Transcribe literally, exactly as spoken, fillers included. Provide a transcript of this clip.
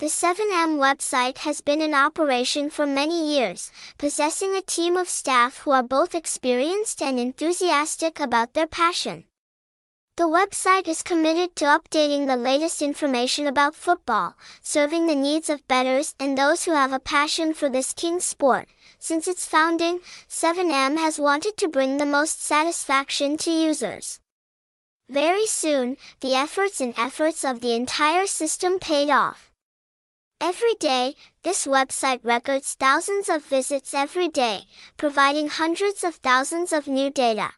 The seven M website has been in operation for many years, possessing a team of staff who are both experienced and enthusiastic about their passion. The website is committed to updating the latest information about football, serving the needs of bettors and those who have a passion for this king sport. Since its founding, seven M has wanted to bring the most satisfaction to users. Very soon, the efforts and efforts of the entire system paid off. Every day, this website records thousands of visits every day, providing hundreds of thousands of new data.